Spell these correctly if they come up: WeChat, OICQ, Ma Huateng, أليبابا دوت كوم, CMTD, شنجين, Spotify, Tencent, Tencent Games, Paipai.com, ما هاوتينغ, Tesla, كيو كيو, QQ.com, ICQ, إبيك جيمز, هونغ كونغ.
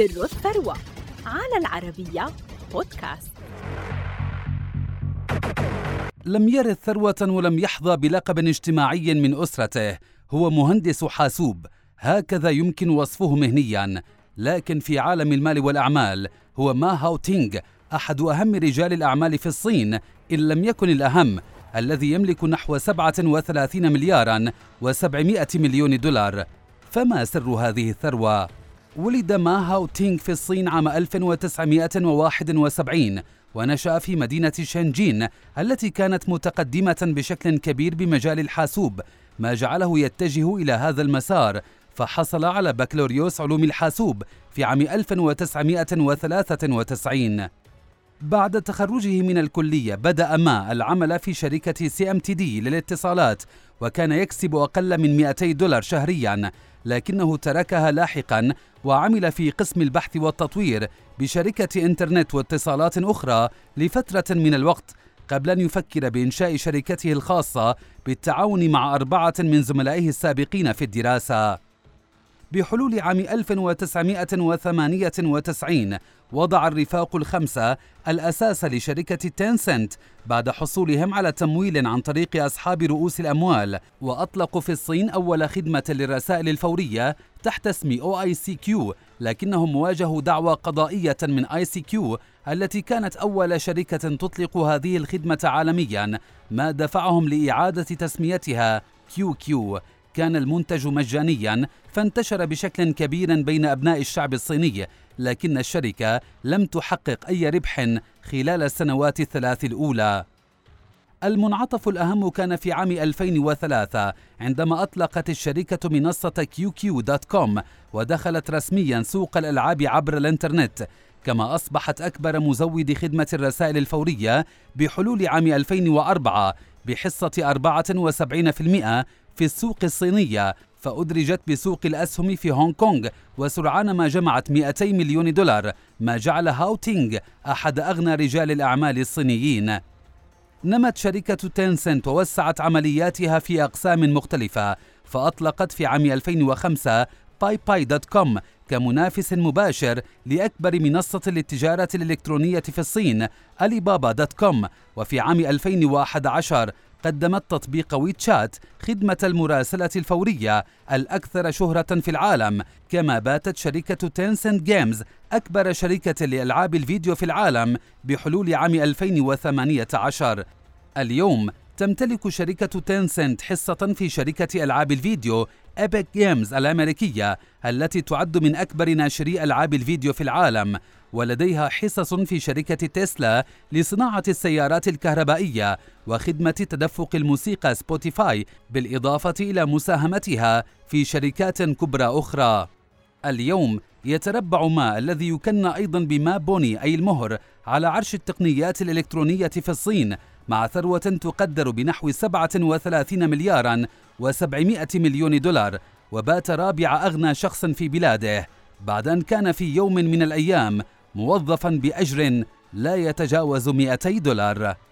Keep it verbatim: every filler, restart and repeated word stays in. سر الثروة على العربية بودكاست. لم يرث ثروة ولم يحظى بلقب اجتماعي من أسرته، هو مهندس حاسوب، هكذا يمكن وصفه مهنياً، لكن في عالم المال والأعمال هو ما هاوتينغ، أحد أهم رجال الأعمال في الصين إن لم يكن الأهم، الذي يملك نحو سبعة وثلاثين ملياراً وسبعمائة مليون دولار. فما سر هذه الثروة؟ ولد ما هاوتينغ في الصين عام ألف وتسعمائة وواحد وسبعين ونشأ في مدينة شنجين التي كانت متقدمة بشكل كبير بمجال الحاسوب، ما جعله يتجه إلى هذا المسار، فحصل على بكالوريوس علوم الحاسوب في عام ألف وتسعمائة وثلاثة وتسعين. بعد تخرجه من الكلية بدأ ما العمل في شركة سي إم تي دي للاتصالات، وكان يكسب أقل من مئتي دولار شهرياً، لكنه تركها لاحقاً وعمل في قسم البحث والتطوير بشركة إنترنت واتصالات أخرى لفترة من الوقت، قبل أن يفكر بإنشاء شركته الخاصة بالتعاون مع أربعة من زملائه السابقين في الدراسة. بحلول عام ألف وتسعمائة وثمانية وتسعين وضع الرفاق الخمسة الأساس لشركة تينسنت بعد حصولهم على تمويل عن طريق أصحاب رؤوس الأموال، وأطلقوا في الصين أول خدمة للرسائل الفورية تحت اسم أو آي سي كيو، لكنهم واجهوا دعوى قضائية من آي سي كيو التي كانت أول شركة تطلق هذه الخدمة عالمياً، ما دفعهم لإعادة تسميتها كيو كيو. كان المنتج مجانياً فانتشر بشكل كبير بين أبناء الشعب الصيني، لكن الشركة لم تحقق أي ربح خلال السنوات الثلاث الأولى. المنعطف الأهم كان في عام ألفين وثلاثة عندما أطلقت الشركة منصة كيو كيو دوت كوم ودخلت رسمياً سوق الألعاب عبر الإنترنت، كما أصبحت أكبر مزود خدمة الرسائل الفورية بحلول عام ألفين وأربعة بحصة أربعة وسبعين بالمئة في السوق الصينية، فأدرجت بسوق الأسهم في هونغ كونغ وسرعان ما جمعت مئتي مليون دولار، ما جعل هاوتينغ أحد أغنى رجال الأعمال الصينيين. نمت شركة تينسنت ووسعت عملياتها في أقسام مختلفة، فأطلقت في عام ألفين وخمسة باي باي دوت كوم كمنافس مباشر لأكبر منصة للتجارة الإلكترونية في الصين أليبابا دوت كوم، وفي عام ألفين وأحد عشر قدمت تطبيق ويتشات خدمة المراسلة الفورية الأكثر شهرة في العالم، كما باتت شركة تينسنت جيمز أكبر شركة لألعاب الفيديو في العالم بحلول عام ألفين وثمانية عشر. اليوم تمتلك شركة تينسنت حصة في شركة ألعاب الفيديو إبيك جيمز الأمريكية التي تعد من أكبر ناشري ألعاب الفيديو في العالم، ولديها حصص في شركة تسلا لصناعة السيارات الكهربائية وخدمة تدفق الموسيقى سبوتيفاي، بالإضافة إلى مساهمتها في شركات كبرى أخرى. اليوم يتربع ما الذي يكن أيضا بما بوني أي المهر على عرش التقنيات الإلكترونية في الصين، مع ثروة تقدر بنحو سبعة وثلاثين ملياراً وسبعمائة مليون دولار، وبات رابع أغنى شخص في بلاده بعد أن كان في يوم من الأيام موظفاً بأجر لا يتجاوز مئتي دولار.